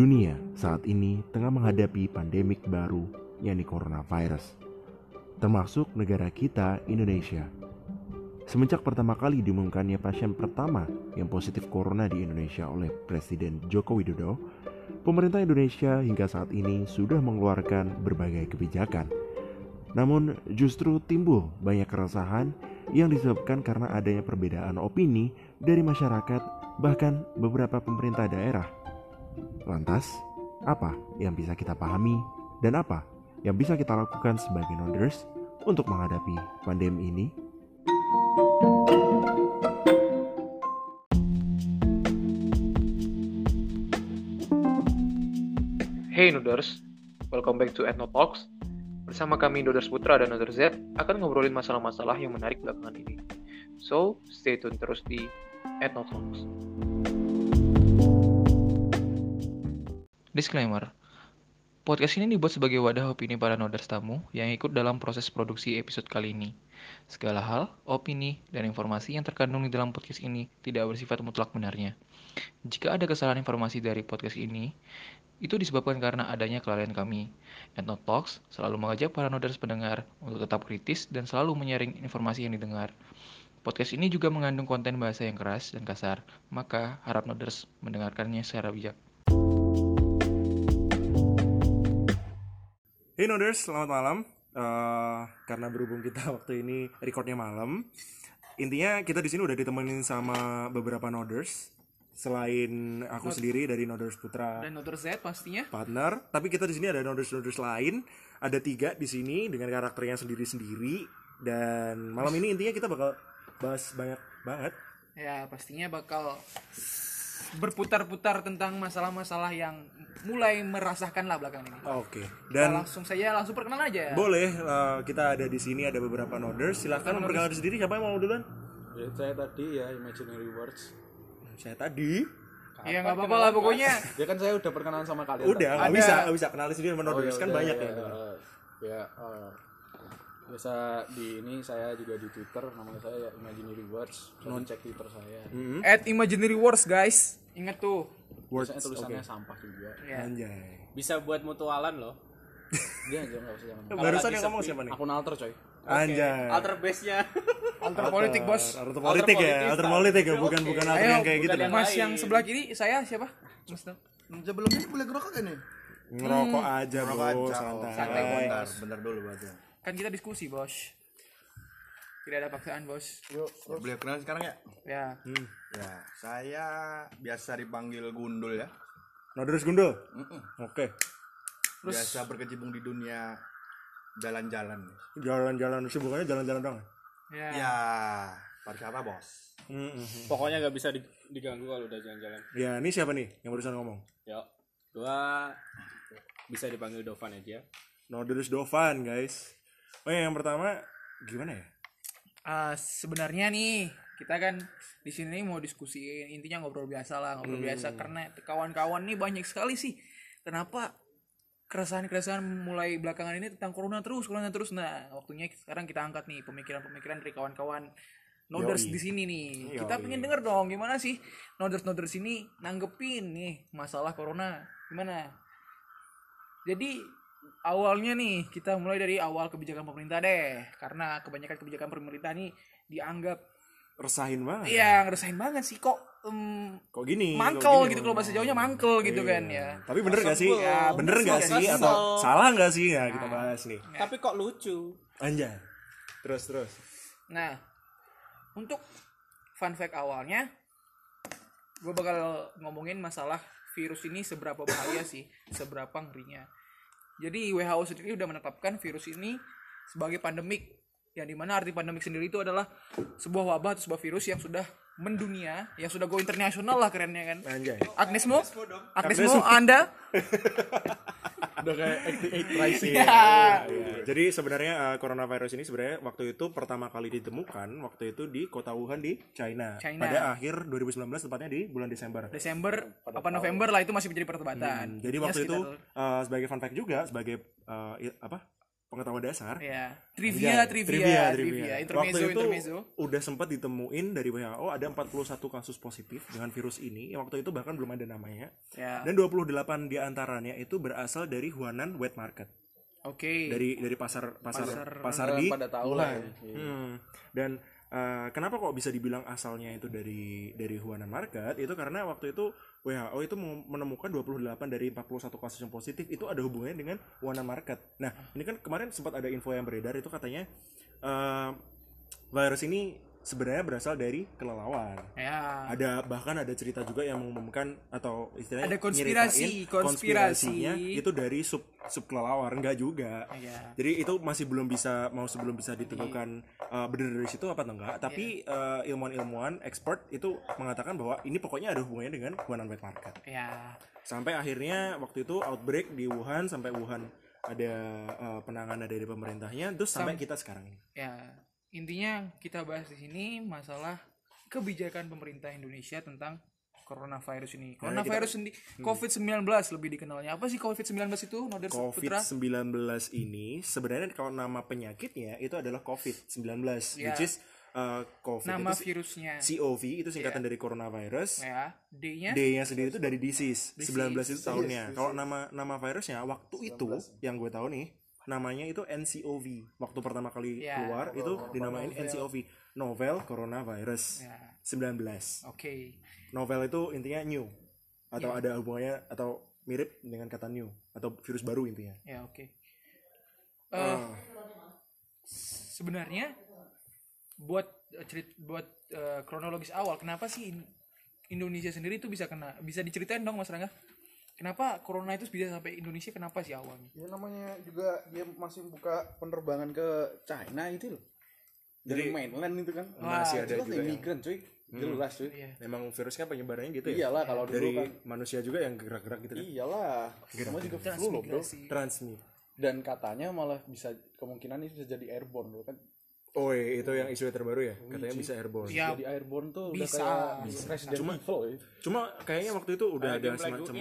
Dunia saat ini tengah menghadapi pandemik baru, yakni coronavirus, termasuk negara kita, Indonesia. Semenjak pertama kali diumumkannya pasien pertama yang positif corona di Indonesia oleh Presiden Joko Widodo, pemerintah Indonesia hingga saat ini sudah mengeluarkan berbagai kebijakan. Namun justru timbul banyak keresahan yang disebabkan karena adanya perbedaan opini dari masyarakat, bahkan beberapa pemerintah daerah. Lantas, apa yang bisa kita pahami dan apa yang bisa kita lakukan sebagai nodders untuk menghadapi pandemi ini? Hey nodders, welcome back to Ethnotalks. Bersama kami Nodders Putra dan Nodder Z akan ngobrolin masalah-masalah yang menarik belakangan ini. So, stay tune terus di Ethnotalks. Disclaimer, podcast ini dibuat sebagai wadah opini para nodders tamu yang ikut dalam proses produksi episode kali ini. Segala hal, opini, dan informasi yang terkandung di dalam podcast ini tidak bersifat mutlak benarnya. Jika ada kesalahan informasi dari podcast ini, itu disebabkan karena adanya kelalaian kami. Ethnotalks selalu mengajak para nodders pendengar untuk tetap kritis dan selalu menyaring informasi yang didengar. Podcast ini juga mengandung konten bahasa yang keras dan kasar, maka harap nodders mendengarkannya secara bijak. Hey nodders, selamat malam. Karena berhubung kita waktu ini recordnya malam, intinya kita di sini udah ditemenin sama beberapa nodders. Selain aku sendiri dari Nodders Putra dan Nodders Z pastinya partner, tapi kita di sini ada nodders lain. Ada 3 di sini dengan karakternya sendiri-sendiri. Dan malam ini intinya kita bakal bahas banyak banget. Ya pastinya bakal berputar-putar tentang masalah-masalah yang mulai merasakan lah belakang ini. Oke. Dan langsung perkenalan aja. Boleh. Kita ada di sini ada beberapa nodders. Silahkan memperkenalkan diri sendiri. Siapa yang mau duluan? Ya, saya tadi ya, Imaginarywords. Saya tadi. Iya nggak apa-apa lah pokoknya. Ya kan saya udah perkenalan sama kalian. Udah. Nggak bisa kenalin sendiri sama nodders kan banyak ya. Biasa di ini saya juga di Twitter, namanya saya Imaginarywords. Cek Twitter saya. @Imaginarywords guys. Ingat tuh. Biasanya tulisannya sampah juga. Yeah. Anjay. Bisa buat mutualan loh. Dia aja enggak usah jangan. Barusan yang ngomong siapa nih? Akun alter coy. Okay. Anjay. Alter base-nya. Alter politik bos. Alter politik ya, bukan alter yang kayak gitu. Mas yang sebelah kiri saya siapa? Mas tuh. Sebelumnya boleh ngerokok kan ini? Ngerokok aja bos, santai. Bentar dulu aja. Kan kita diskusi bos, tidak ada paksaan bos. Yuk, boleh kenal sekarang ya? Ya. Ya, saya biasa dipanggil Gundul ya. Nodders Gundul. Oke. Terus biasa berkecimpung di dunia jalan-jalan. Jalan-jalan, bukannya jalan-jalan dong? Ya. Ya, pariwisata bos. Pokoknya nggak bisa diganggu kalau udah jalan-jalan. Ya, ini siapa nih yang barusan ngomong? Yo, gua bisa dipanggil Dovan aja. Nodders Dovan guys. Oh ya, yang pertama gimana ya? Sebenarnya nih kita kan di sini mau diskusi, intinya ngobrol biasa karena kawan-kawan nih banyak sekali sih. Kenapa keresahan mulai belakangan ini tentang corona terus. Nah, waktunya sekarang kita angkat nih pemikiran-pemikiran dari kawan-kawan nodders di sini nih. Yoi. Kita pengen denger dong gimana sih nodders ini nanggepin nih masalah corona. Gimana? Jadi awalnya nih kita mulai dari awal kebijakan pemerintah deh, karena kebanyakan kebijakan pemerintah nih dianggap resahin banget. Iya, ngeresahin banget sih kok gini. Mangkel gini, gitu kalau bahasa Jawanya mangkel gitu kan ya. Tapi bener enggak sih? Ya, bener enggak sih atau salah enggak sih ya kita bahas nih. Ya. Tapi kok lucu. Anjay. Terus. Nah, untuk fun fact awalnya gue bakal ngomongin masalah virus ini seberapa bahaya sih, seberapa ngerinya. Jadi WHO sendiri sudah menetapkan virus ini sebagai pandemik, yang dimana arti pandemik sendiri itu adalah sebuah wabah atau sebuah virus yang sudah mendunia, yang sudah go internasional lah kerennya kan. Anjay. Agnesmo Anda. Udah kayak rising. Ya. Jadi sebenarnya coronavirus ini sebenarnya waktu itu pertama kali ditemukan waktu itu di kota Wuhan di China. Pada akhir 2019, tepatnya di bulan Desember apa November lah, itu masih menjadi perdebatan. Jadi waktu itu sebagai fun fact juga sebagai apa pengetahuan dasar. Iya. Trivia. Intermezzo. Udah sempat ditemuin dari WHO ada 41 kasus positif dengan virus ini. Yang waktu itu bahkan belum ada namanya. Ya. Dan 28 di antaranya itu berasal dari Huanan wet market. Oke. Dari pasar di pada tahu lah. Dan kenapa kok bisa dibilang asalnya itu dari Huanan market? Itu karena waktu itu WHO itu menemukan 28 dari 41 kasus yang positif itu ada hubungannya dengan Wuhan market. Nah, ini kan kemarin sempat ada info yang beredar itu katanya virus ini sebenarnya berasal dari kelelawar. Ya. Bahkan ada cerita juga yang mengumumkan atau istilahnya ada konspirasinya itu dari sub kelelawar, enggak juga. Ya. Jadi itu masih belum bisa ditentukan benar dari situ apa enggak, tapi ya. Ilmuwan expert itu mengatakan bahwa ini pokoknya ada hubungannya dengan Wuhan wet market. Ya. Sampai akhirnya waktu itu outbreak di Wuhan sampai Wuhan ada penanganan dari pemerintahnya terus sampai kita sekarang ini. Ya. Intinya kita bahas di sini masalah kebijakan pemerintah Indonesia tentang coronavirus ini. COVID-19 lebih dikenalnya. Apa sih COVID-19 itu? COVID-19 ini sebenarnya kalau nama penyakitnya itu adalah COVID-19, yeah. Which is COVID nama itu, virusnya COV itu singkatan dari coronavirus. Yeah. D-nya sendiri itu dari disease. 19 itu tahunnya. Kalau nama virusnya waktu 19. Itu yang gue tahu nih namanya itu NCOV. Waktu pertama kali keluar itu dinamain NCOV, novel coronavirus 19. Okay. Novel itu intinya new atau ada hubungannya atau mirip dengan kata new atau virus baru intinya. Ya, oke. Okay. Sebenarnya buat kronologis awal kenapa sih Indonesia sendiri itu bisa kena? Bisa diceritain dong Mas Rangga? Kenapa corona itu bisa sampai Indonesia, kenapa sih awalnya? Ya namanya juga dia masih buka penerbangan ke China itu loh. Dari mainland itu kan. Masih ada juga imigran cuy. Jelas cuy. Iya. Memang virusnya penyebarannya gitu ya? Iyalah kalau dari dulu kan. Manusia juga yang gerak-gerak gitu kan? Iyalah. Sama juga flu loh bro. Transmit. Dan katanya malah bisa kemungkinan ini bisa jadi airborne loh kan. Oh iya, itu yang isu terbaru ya? Katanya bisa airborne. Ya, jadi airborne tuh udah bisa. Kayak cuma kayaknya waktu itu udah ada semacam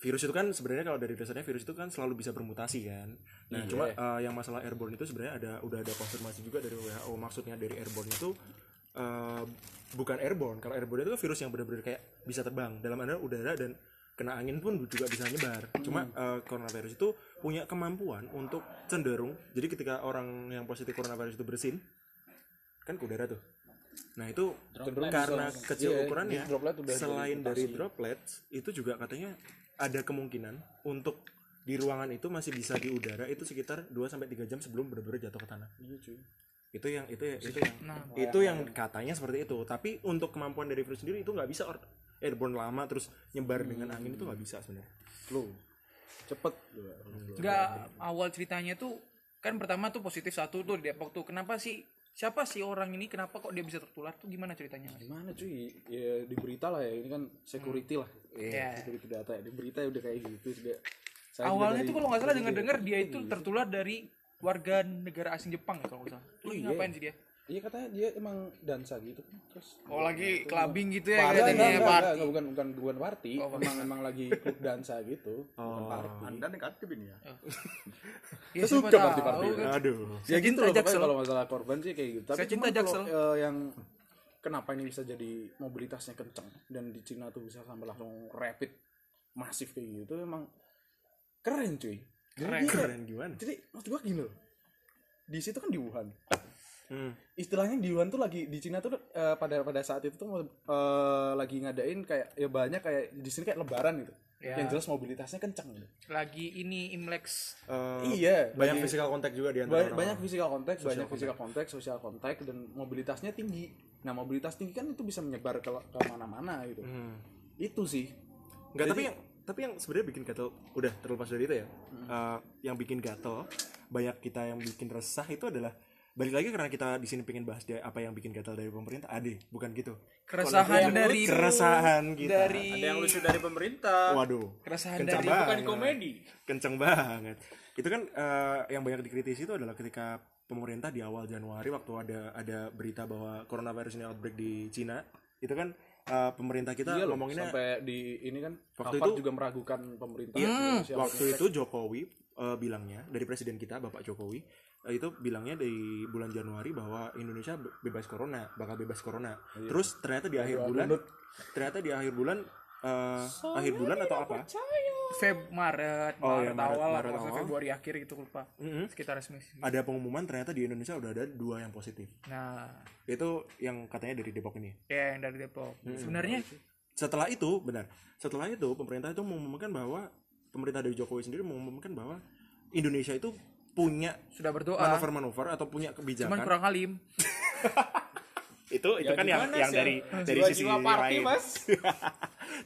virus itu kan sebenarnya kalau dari dasarnya virus itu kan selalu bisa bermutasi kan. Nah, yang masalah airborne itu sebenarnya udah ada konfirmasi juga dari WHO. Maksudnya dari airborne itu bukan airborne. Kalau airborne itu kan virus yang benar-benar kayak bisa terbang dalam udara dan kena angin pun juga bisa nyebar. Cuma coronavirus itu punya kemampuan untuk cenderung. Jadi ketika orang yang positif coronavirus itu bersin, kan ke udara tuh. Nah itu droplet karena kecil ukurannya, selain dari droplets, itu juga katanya ada kemungkinan untuk di ruangan itu masih bisa di udara itu sekitar 2-3 jam sebelum benar-benar jatuh ke tanah. Iya cuy. Itu yang katanya seperti itu. Tapi untuk kemampuan dari virus sendiri itu nggak bisa airborne lama terus nyebar dengan angin itu nggak bisa sebenarnya. Slow, cepet. Awal ceritanya tuh kan pertama tuh positif 1 tuh di Depok tuh. Kenapa sih? Siapa sih orang ini? Kenapa kok dia bisa tertular tuh? Gimana ceritanya? Gimana cuy? Ya di berita lah ya. Ini kan security lah. Security data ya. Di berita udah kayak gitu. Awalnya tuh kalau nggak salah dengar dia itu tertular dari warga negara asing Jepang kalau nggak salah. Ngapain sih dia? Iya katanya dia emang dansa gitu. Terus lagi clubbing gitu ya katanya party. Bukan party. Emang lagi klub dansa gitu. Bukan party. Anda negatif ini ya. Ya suka party. Aduh. Ya gitu loh kalau masalah korban sih kayak gitu. Tapi cuma yang kenapa ini bisa jadi mobilitasnya kenceng dan di Cina tuh bisa sampai langsung rapid masif kayak gitu emang keren cuy. Keren gimana? Jadi maksud gua gini loh. Di situ kan di Wuhan. Istilahnya di Wuhan tuh lagi di Cina tuh pada saat itu tuh lagi ngadain kayak ya banyak kayak di sini kayak lebaran gitu. Ya. Yang jelas mobilitasnya kenceng gitu. Lagi ini Imlek. Banyak physical contact juga di antara orang. Banyak physical contact, social contact dan mobilitasnya tinggi. Nah, mobilitas tinggi kan itu bisa menyebar ke mana-mana gitu. Itu sih. Enggak, tapi yang sebenarnya bikin gatel udah terlepas dari itu ya. Yang bikin gatel, banyak kita yang bikin resah itu adalah balik lagi karena kita di sini pengen bahas dia apa yang bikin gatal dari pemerintah, bukan gitu. Keresahan dari ada yang lucu dari pemerintah. Waduh. Keresahan dari bukan komedi. Kenceng banget. Itu kan yang banyak dikritisi itu adalah ketika pemerintah di awal Januari waktu ada berita bahwa coronavirus ini outbreak di Cina, itu kan pemerintah kita ngomonginnya sampai di ini kan waktu itu juga meragukan pemerintah Indonesia. Waktu itu Jokowi bilangnya dari presiden kita Bapak Jokowi, itu bilangnya di bulan Januari bahwa Indonesia bebas corona, bakal bebas corona. Oh, iya. Terus ternyata di akhir bulan, akhir bulan atau apa? Maret awal, Februari akhir gitu lupa. Sekitar resmi. Ada pengumuman ternyata di Indonesia udah ada 2 yang positif. Nah, itu yang katanya dari Depok ini. Ya, yang dari Depok. Sebenarnya setelah itu pemerintah itu mengumumkan bahwa pemerintah dari Jokowi sendiri mengumumkan bahwa Indonesia itu punya sudah berdoa manuver-manuver atau punya kebijakan. Cuman kurang alim. itu ya kan yang dari sisi lain.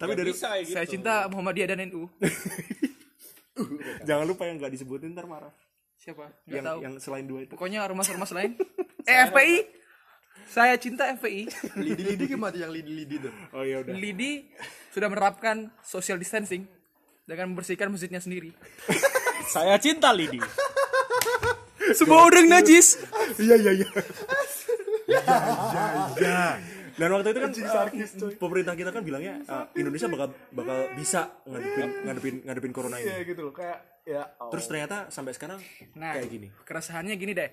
Tapi dari gitu. Saya cinta Muhammadiyah dan NU. Jangan lupa yang enggak disebutin ntar marah. Siapa? Nggak tahu. Yang selain dua itu. Pokoknya ormas-ormas lain. FPI. Saya cinta FPI. Lidi-lidi gimana yang lidi-lidi tuh? Oh ya udah. Lidi sudah menerapkan social distancing dengan membersihkan masjidnya sendiri. Saya cinta Lidi. Semua udeng najis. Iya. Ya. Dan waktu itu kan pemerintah kita kan bilangnya Indonesia bakal bisa ngadepin corona ini. Iya gitu loh kayak ya. Terus ternyata sampai sekarang kayak gini. Keresahannya gini deh.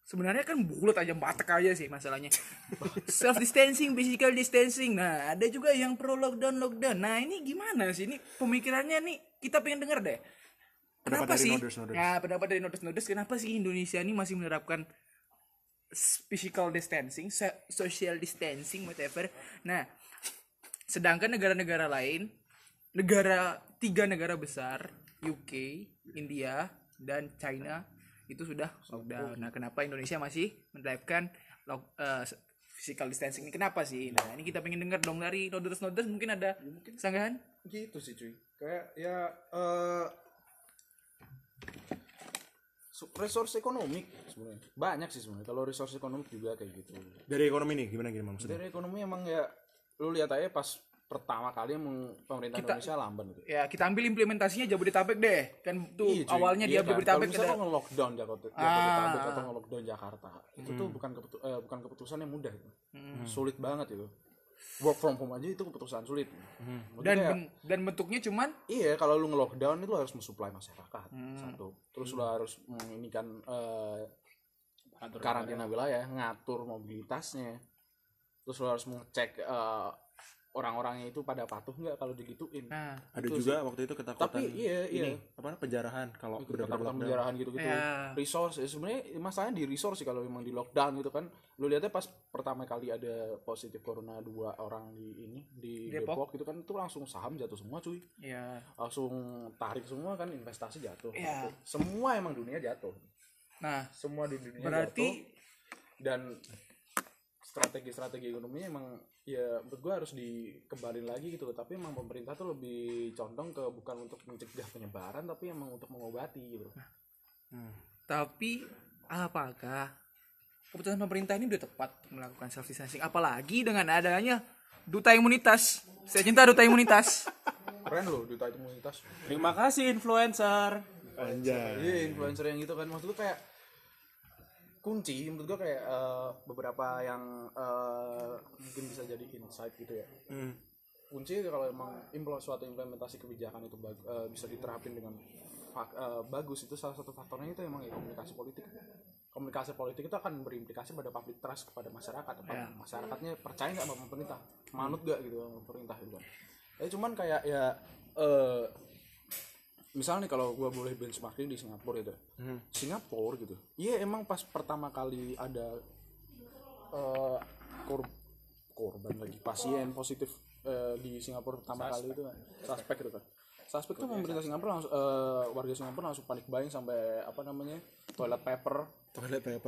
Sebenarnya kan bulat aja, batek aja sih masalahnya. Self distancing, physical distancing. Nah, ada juga yang pro lockdown. Nah, ini gimana sih? Ini pemikirannya nih kita pengen denger deh. Kenapa sih? Nah, pendapat dari nodes-nodes, kenapa sih Indonesia ini masih menerapkan physical distancing, social distancing, whatever. Nah, sedangkan negara-negara lain, 3 negara besar, UK, India, dan China itu sudah lockdown. Nah, kenapa Indonesia masih menerapkan physical distancing ini? Kenapa sih? Nah, ini kita pengen dengar dong dari nodes-nodes, mungkin ada sanggahan? Gitu sih, cuy. Kayak ya resource ekonomi sebenarnya. Banyak sih sebenarnya. Kalau resource ekonomi juga kayak gitu. Dari ekonomi nih gimana maksudnya? Dari ekonomi emang ya lu lihat aja pas pertama kali pemerintah Indonesia lamban gitu. Ya, kita ambil implementasinya Jabodetabek deh. Kan tuh iya, awalnya dia Jabodetabek kan nge-lockdown Jabodetabek atau nge-lockdown Jakarta. Itu tuh bukan keputusan yang mudah gitu. Sulit banget itu. Work from home aja itu keputusan sulit. Dan bentuknya cuman iya, kalau lu nge-lockdown itu lu harus mensuplai masyarakat. Satu. Terus lu harus ini kan karantina wilayah, ngatur mobilitasnya. Terus lu harus mengecek orang-orangnya itu pada patuh nggak kalau digituin. Nah, ada juga sih. Waktu itu ketakutan. Tapi iya. Apa penjarahan kalau ketakutan penjarahan gitu-gitu. Yeah. Resource ya sebenarnya masalahnya di resource sih kalau memang di lockdown gitu kan. Lu lihatnya pas pertama kali ada positif corona 2 orang di Depok gitu kan, itu langsung saham jatuh semua cuy. Iya. Yeah. Langsung tarik semua kan, investasi jatuh. Yeah. Semua emang dunia jatuh. Nah, semua di dunia berarti jatuh, dan strategi ekonominya emang ya menurut gue harus dikembalin lagi gitu. Tapi emang pemerintah tuh lebih condong ke bukan untuk mencegah penyebaran, tapi emang untuk mengobati gitu. Tapi apakah keputusan pemerintah ini udah tepat melakukan self distancing? Apalagi dengan adanya duta imunitas. Saya cinta duta imunitas. Keren loh duta imunitas. Terima kasih influencer. Anjay. Iya influencer yang gitu kan, maksud gue kayak kunci menurut gue kayak beberapa yang mungkin bisa jadi insight gitu ya. Kunci kalau emang suatu implementasi kebijakan itu bisa diterapin dengan bagus, itu salah satu faktornya itu emang ya komunikasi politik. Komunikasi politik itu akan berimplikasi pada public trust kepada masyarakat. Yeah. Masyarakatnya percaya nggak sama pemerintah, manut nggak gitu sama pemerintah gitu kan. Tapi cuman kayak ya misalnya kalau gue boleh benchmarking di Singapura itu, gitu. Iya emang pas pertama kali ada korban lagi pasien positif di Singapura pertama kali itu, suspek gitu kan. Suspek tuh pemerintah Singapura langsung, warga Singapura langsung panik buying sampai toilet paper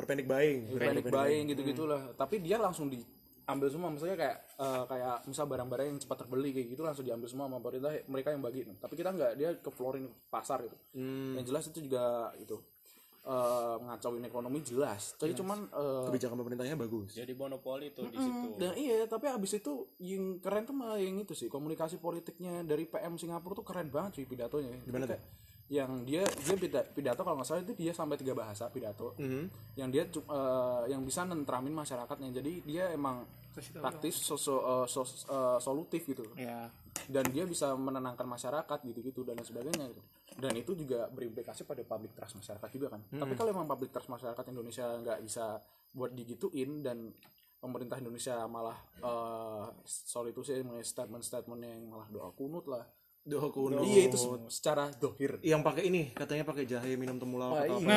panic buying gitu-gitulah. Tapi dia langsung diambil semua, misalnya kayak misal barang-barang yang cepat terbeli kayak gitu langsung diambil semua sama pemerintah, mereka yang bagi. Tapi kita enggak, dia ke florin pasar gitu. Yang jelas itu juga itu ngacauin ekonomi jelas. Tapi cuman kebijakan pemerintahnya bagus. Jadi monopoli tuh di situ. Nah, iya, tapi abis itu yang keren tuh malah yang itu sih, komunikasi politiknya dari PM Singapura tuh keren banget sih pidatonya. Gimana tuh? yang dia pidato kalau nggak salah itu dia sampai 3 bahasa pidato, yang dia yang bisa nentramin masyarakatnya, jadi dia emang praktis solutif gitu, yeah. Dan dia bisa menenangkan masyarakat gitu dan lain sebagainya gitu, dan itu juga berimplikasi pada public trust masyarakat juga kan. Tapi kalau emang public trust masyarakat Indonesia nggak bisa buat digituin dan pemerintah Indonesia malah sorry itu sih statement-statement yang malah doa kunut lah. Iya itu secara dohir. Yang pakai ini katanya pakai jahe minum temulawak atau apa?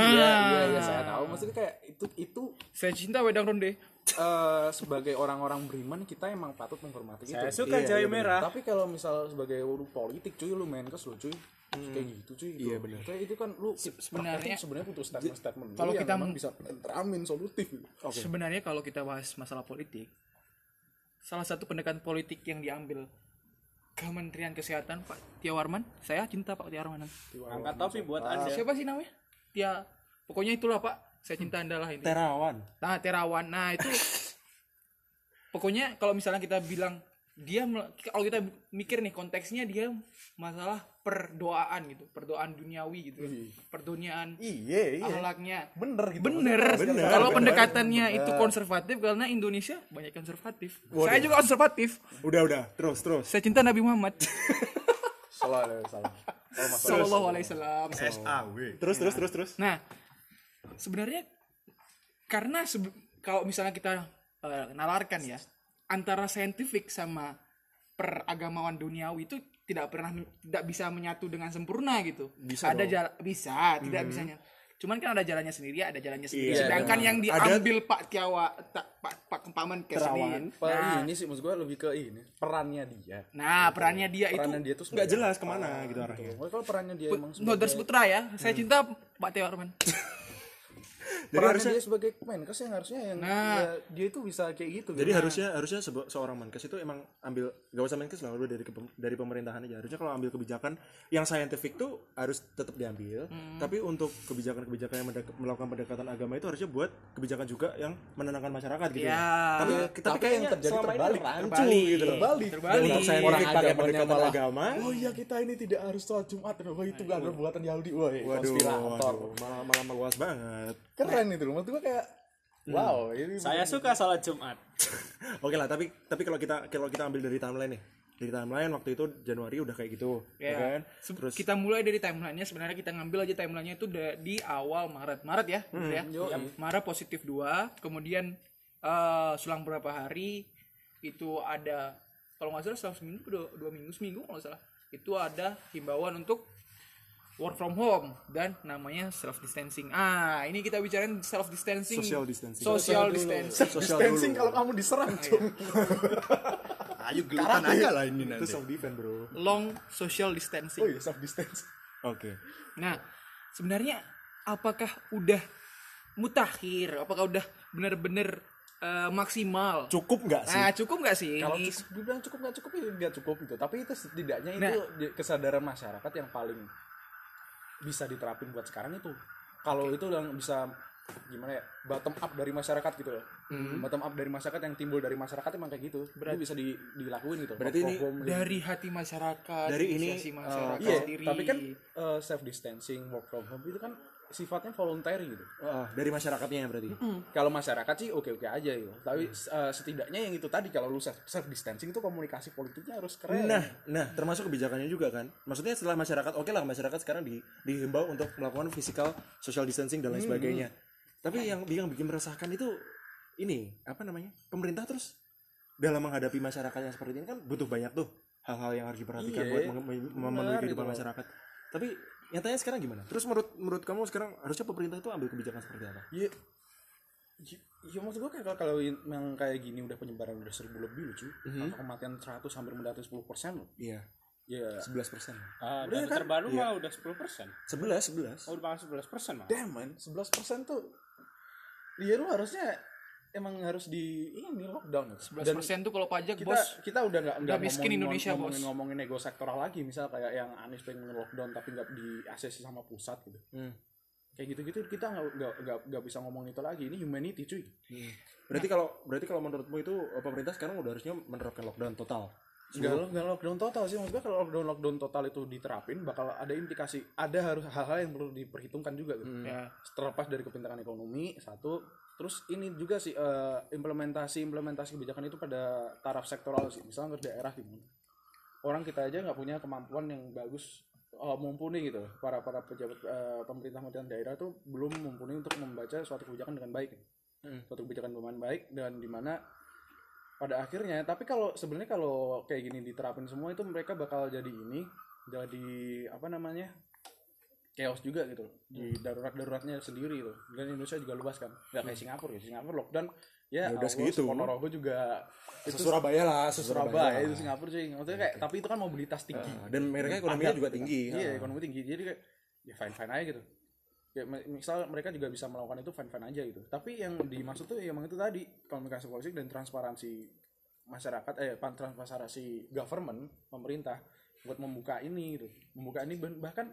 Iya saya tahu. Maksudnya kayak itu saya cinta wedang ronde. Sebagai orang-orang beriman kita emang patut menghormati itu. Saya suka jahe merah. Tapi kalau misal sebagai uru politik cuy, lu main kes lu cuy. Kayak gitu cuy. Iya benar. Kayak itu kan lu sebenarnya butuh statement-statement. Kalau kita bisa teramin solutif. Okay. Sebenarnya kalau kita bahas masalah politik, salah satu pendekatan politik yang diambil Kementerian Kesehatan Pak Tia Warman, saya cinta Pak Tia Warman. Angkat topi buat Anda. Siapa sih namanya? Tia. Pokoknya itulah Pak, saya cinta Anda lah ini. Terawan. Nah, Terawan. Nah, itu pokoknya kalau misalnya kita bilang dia, kalau kita mikir nih konteksnya dia masalah perdoaan gitu, perdoaan duniawi gitu, perduniaan, akhlaknya bener. Kalau pendekatannya itu konservatif karena Indonesia banyak konservatif. Waduh. Saya juga konservatif. Udah terus. Saya cinta Nabi Muhammad. Sallallahu alaihi wasallam. Terus. Nah, sebenarnya karena kalau misalnya kita nalarkan ya, antara saintifik sama peragamawan duniawi itu tidak bisa menyatu dengan sempurna gitu. Bisa ada tidak bisanya. Cuman kan ada jalannya sendiri. Iya, sedangkan yang diambil ada, Pak Kempaman ke sini. Nah, ini sih maksud gue lebih ke ini perannya dia. Nah, perannya dia itu enggak jelas kemana gitu arahnya. Kalau perannya dia emang Noders Putra ya. Saya cinta Pak Teo Arman. Jadi harusnya dia sebagai menkes yang harusnya yang dia itu bisa kayak gitu. Jadi kan? harusnya seorang menkes itu emang ambil, gak usah menkes lah, udah dari pemerintahan aja. Harusnya kalau ambil kebijakan yang saintifik tuh harus tetap diambil. Tapi untuk kebijakan-kebijakan yang melakukan pendekatan agama itu harusnya buat kebijakan juga yang menenangkan masyarakat gitu. Ya. Tapi kayak yang terjadi terbalik. Untuk saintifik pakai pendekatan agama. Oh iya kita ini tidak harus sholat Jumat. Wah itu gak ada buatan Yahudi. Waduh, malah meluas banget. Keren itu loh, maksudnya kayak wow. Ini saya suka salat Jumat. Oke lah, tapi kalau kita ambil dari timeline nih, dari timeline waktu itu Januari udah kayak gitu, ya kan? Terus kita mulai dari timelinenya, sebenarnya kita ngambil aja timelinenya itu di awal Maret ya, ya. Maret positif 2, kemudian selang berapa hari itu ada, kalau nggak salah selang seminggu, 2 minggu kalau nggak salah, itu ada himbauan untuk work from home dan namanya self distancing. Ini kita bicarain self distancing. Social distancing kalau kamu diserang, Cung. Ayo gelutan aja lah ini nanti. Itu self defense, Bro. Long social distancing. Oh iya, self distancing. Oke. Nah, sebenarnya apakah udah mutakhir? Apakah udah benar-benar maksimal? Cukup nggak sih? Cukup nggak sih? Kalau dibilang cukup nggak cukup ya nggak cukup itu. Tapi itu setidaknya itu kesadaran masyarakat yang paling bisa diterapin buat sekarang itu. Kalau itu udah bisa gimana ya, bottom up dari masyarakat gitu loh. Bottom up dari masyarakat yang timbul dari masyarakat emang kayak gitu. Berarti bisa dilakuin gitu. Berarti ini dari hati masyarakat, dari inisiasi masyarakat sendiri. Tapi kan self distancing, work from home itu kan sifatnya voluntary gitu. Dari masyarakatnya berarti. Kalau masyarakat sih oke-oke aja gitu. Tapi setidaknya yang itu tadi, kalau lu self distancing itu komunikasi politiknya harus keren. Nah, termasuk kebijakannya juga kan. Maksudnya setelah masyarakat oke lah masyarakat sekarang dihimbau untuk melakukan physical social distancing dan lain sebagainya. Tapi yang bikin meresahkan itu ini, apa namanya? Pemerintah terus dalam menghadapi masyarakat yang seperti ini kan butuh banyak tuh hal-hal yang harus diperhatikan buat memenuhi kehidupan masyarakat. Tapi nyatanya sekarang gimana? Terus menurut kamu sekarang harusnya pemerintah itu ambil kebijakan seperti apa? Ya maksud gue kayak kalau yang kayak gini udah penyebaran udah 1000 lebih loh cuy. Atau kematian 100 hampir mendekati 10% loh. Iya. Iya. 11%. Udah kan? Terbaru mah udah 10%. 11. Oh, udah banget 11% mah. Damn man, 11% tuh. Iya lu harusnya emang harus di ini lockdown. 11% tuh kalau pajak kita, bos. Kita udah nggak miskin Indonesia bos. Ngomongin nego sektoral lagi, misal kayak yang Anies pengen lockdown tapi nggak di ACC sama pusat gitu. Kayak gitu-gitu kita nggak bisa ngomong itu lagi. Ini humanity cuy. Berarti kalau menurutmu itu pemerintah sekarang udah harusnya menerapkan lockdown total Enggak lockdown total sih, maksudnya kalau lockdown total itu diterapin bakal ada implikasi, ada harus hal-hal yang perlu diperhitungkan juga gitu. Ya. Terlepas dari kepintaran ekonomi satu, terus ini juga sih implementasi kebijakan itu pada taraf sektoral sih. Misalnya ke daerah gimana? Orang kita aja nggak punya kemampuan yang bagus mumpuni gitu. Para pejabat pemerintah daerah tuh belum mumpuni untuk membaca suatu kebijakan dengan baik. Suatu kebijakan dengan baik dan di mana pada akhirnya, tapi kalau kayak gini diterapin semua itu mereka bakal jadi chaos juga gitu di darurat-daruratnya sendiri tuh. Dan Indonesia juga luas kan, nggak kayak Singapura ya. Singapura lockdown ya udah segitu, Ponorogo juga itu Surabaya itu Singapura sih maksudnya kayak, tapi itu kan mobilitas tinggi dan mereka ekonominya juga tinggi kan. Iya ekonomi tinggi, jadi kayak ya fine aja gitu ya, misal mereka juga bisa melakukan itu fine aja gitu. Tapi yang dimaksud tuh emang itu tadi komunikasi politik dan transparansi masyarakat, transparansi government pemerintah buat membuka ini bahkan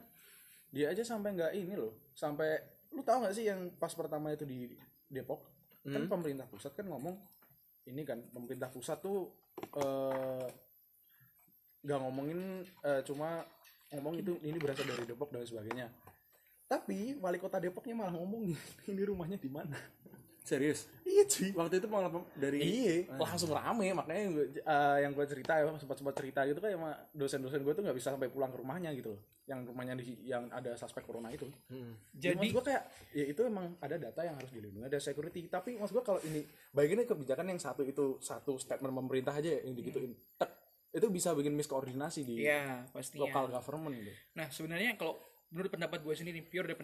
dia aja sampai nggak ini loh, sampai lu tahu nggak sih yang pas pertama itu di Depok kan pemerintah pusat kan ngomong ini kan, pemerintah pusat tuh nggak ngomongin cuma ngomong itu ini berasal dari Depok dan sebagainya, tapi wali kota Depoknya malah ngomong ini rumahnya di mana. Serius? Iya cuy, waktu itu pengalaman dari langsung rame, makanya yang gue cerita ya, sempat cerita gitu kan sama dosen-dosen gue tuh nggak bisa sampai pulang ke rumahnya gitu loh, yang rumahnya yang ada suspek corona itu. Jadi maksud gue kayak ya itu emang ada data yang harus dilindungi, ada security, tapi maksud gue kalau ini bagiannya kebijakan yang satu itu satu statement pemerintah aja yang digituin itu bisa bikin miskoordinasi di lokal government gitu. Nah sebenarnya kalau menurut pendapat gue sendiri, pure dari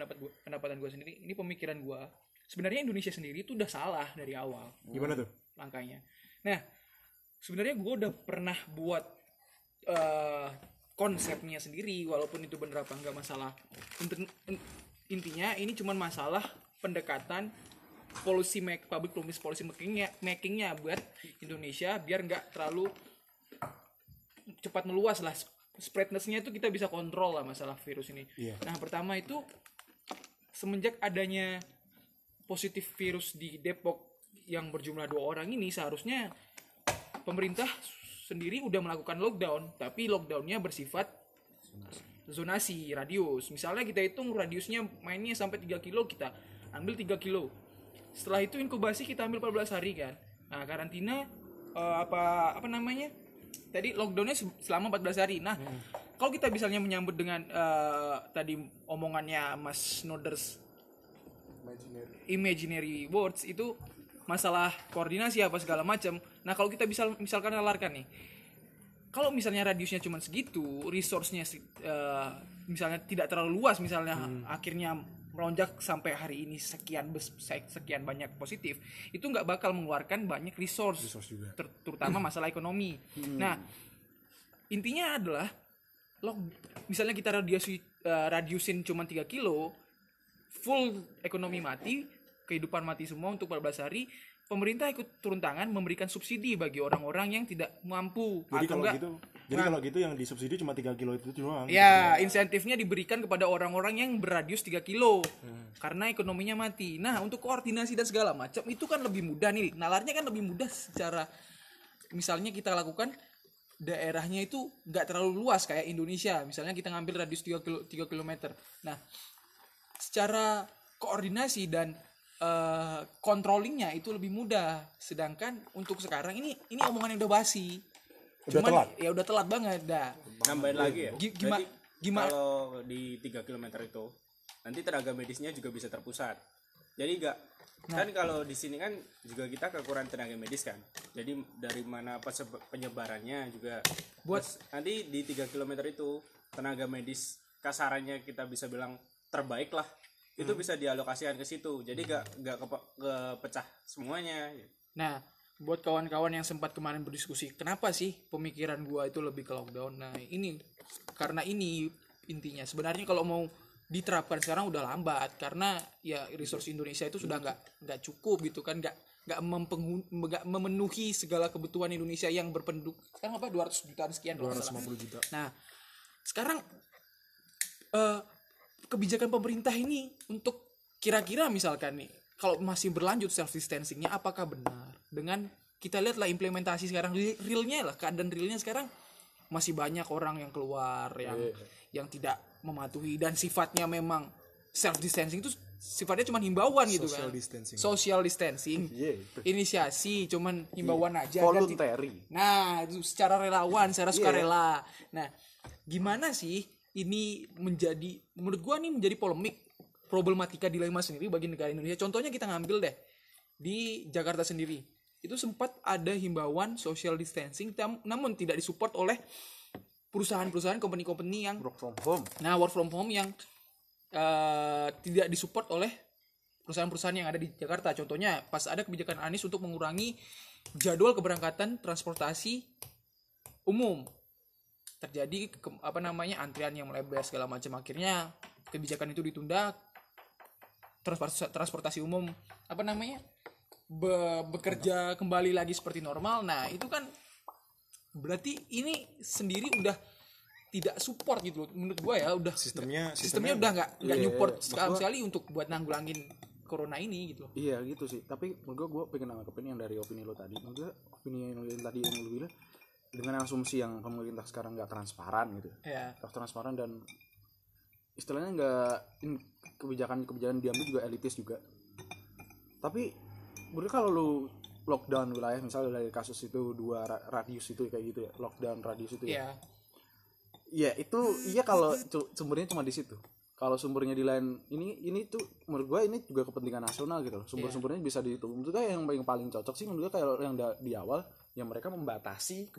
pendapatan gue sendiri, ini pemikiran gue, sebenarnya Indonesia sendiri itu udah salah dari awal. Gimana tuh? Langkahnya. Nah, sebenarnya gue udah pernah buat konsepnya sendiri, walaupun itu bener apa enggak masalah. Intinya ini cuma masalah pendekatan public policy makingnya buat Indonesia biar nggak terlalu cepat meluas lah. Spreadness-nya itu kita bisa kontrol lah masalah virus ini. Nah, pertama itu semenjak adanya positif virus di Depok yang berjumlah 2 orang ini, seharusnya pemerintah sendiri udah melakukan lockdown, tapi lockdownnya bersifat zonasi radius. Misalnya kita hitung radiusnya mainnya sampai 3 kilo, kita ambil 3 kilo. Setelah itu inkubasi kita ambil 14 hari kan. Nah, karantina tadi lockdownnya selama 14 hari. Nah, kalau kita misalnya menyambut dengan tadi omongannya Mas Noders Imaginarywords itu masalah koordinasi apa segala macam. Nah kalau kita bisa misalkan nalarkan nih, kalau misalnya radiusnya cuma segitu, resource-nya misalnya tidak terlalu luas, misalnya akhirnya melonjak sampai hari ini sekian banyak positif, itu nggak bakal mengeluarkan banyak resource juga. Terutama masalah ekonomi. Nah intinya adalah misalnya kita radiusin cuma 3 kilo. Full ekonomi mati, kehidupan mati semua untuk 14 hari, pemerintah ikut turun tangan memberikan subsidi bagi orang-orang yang tidak mampu. Jadi atau enggak, kalau gitu yang disubsidi cuma 3 kilo itu doang. Ya, insentifnya diberikan kepada orang-orang yang berradius 3 kilo. Karena ekonominya mati. Nah, untuk koordinasi dan segala macam itu kan lebih mudah nih. Nalarnya kan lebih mudah secara misalnya kita lakukan daerahnya itu enggak terlalu luas kayak Indonesia. Misalnya kita ngambil radius 3 km. Nah, secara koordinasi dan controllingnya itu lebih mudah. Sedangkan untuk sekarang ini omongannya udah basi. Cuman, telat. Ya udah telat banget dah. Nambahin lagi ya. Gimana kalau di 3 km itu nanti tenaga medisnya juga bisa terpusat. Jadi kan kalau di sini kan juga kita kekurangan tenaga medis kan. Jadi dari mana penyebarannya juga nanti di 3 km itu tenaga medis kasarannya kita bisa bilang terbaik lah, itu bisa dialokasikan ke situ, jadi gak kepecah semuanya. Nah, buat kawan-kawan yang sempat kemarin berdiskusi, kenapa sih pemikiran gua itu lebih ke lockdown? Nah, ini intinya. Sebenarnya kalau mau diterapkan sekarang udah lambat, karena ya resource Indonesia itu sudah gak cukup gitu kan, gak memenuhi segala kebutuhan Indonesia yang berpenduduk sekarang 200 jutaan sekian, 250 juta. Nah, sekarang kebijakan pemerintah ini untuk kira-kira misalkan nih kalau masih berlanjut self distancingnya apakah benar? Dengan kita lihatlah implementasi sekarang realnya lah, keadaan realnya sekarang masih banyak orang yang keluar yang tidak mematuhi, dan sifatnya memang self distancing itu sifatnya cuman himbauan gitu kan. Social distancing. Inisiasi cuman himbauan aja. Voluntary. Nah, itu secara relawan, secara sukarela. Nah, gimana sih ini menjadi, menurut gua nih menjadi polemik, problematika, dilema sendiri bagi negara Indonesia. Contohnya kita ngambil deh di Jakarta sendiri. Itu sempat ada himbauan social distancing, namun tidak disupport oleh perusahaan-perusahaan, company-company yang work from home. Nah, work from home yang tidak disupport oleh perusahaan-perusahaan yang ada di Jakarta. Contohnya pas ada kebijakan Anies untuk mengurangi jadwal keberangkatan transportasi umum, terjadi antrian yang melebar segala macam. Akhirnya kebijakan itu ditunda, transportasi umum bekerja kembali lagi seperti normal. Nah, itu kan berarti ini sendiri udah tidak support gitu loh. Menurut gue ya udah sistemnya udah nggak support sekali untuk buat nanggulangin corona ini gitu loh. Iya gitu sih. Tapi menurut gue pengen nanggepin yang dari opini lo tadi. Menurut opini yang lo bilang dengan asumsi yang pemerintah sekarang nggak transparan gitu. Iya. Nggak transparan dan istilahnya nggak, kebijakan diambil juga elitis juga. Tapi menurut kalau lu lockdown wilayah, misalnya dari kasus itu 2 radius itu kayak gitu ya, lockdown radius itu ya. Iya, itu iya kalau sumbernya cuma di situ. Kalau sumbernya di lain ini tuh menurut gua ini juga kepentingan nasional gitu loh. Sumber-sumbernya bisa dihitung. Menurut gua yang paling cocok sih menurut gua kayak yang di awal yang mereka membatasi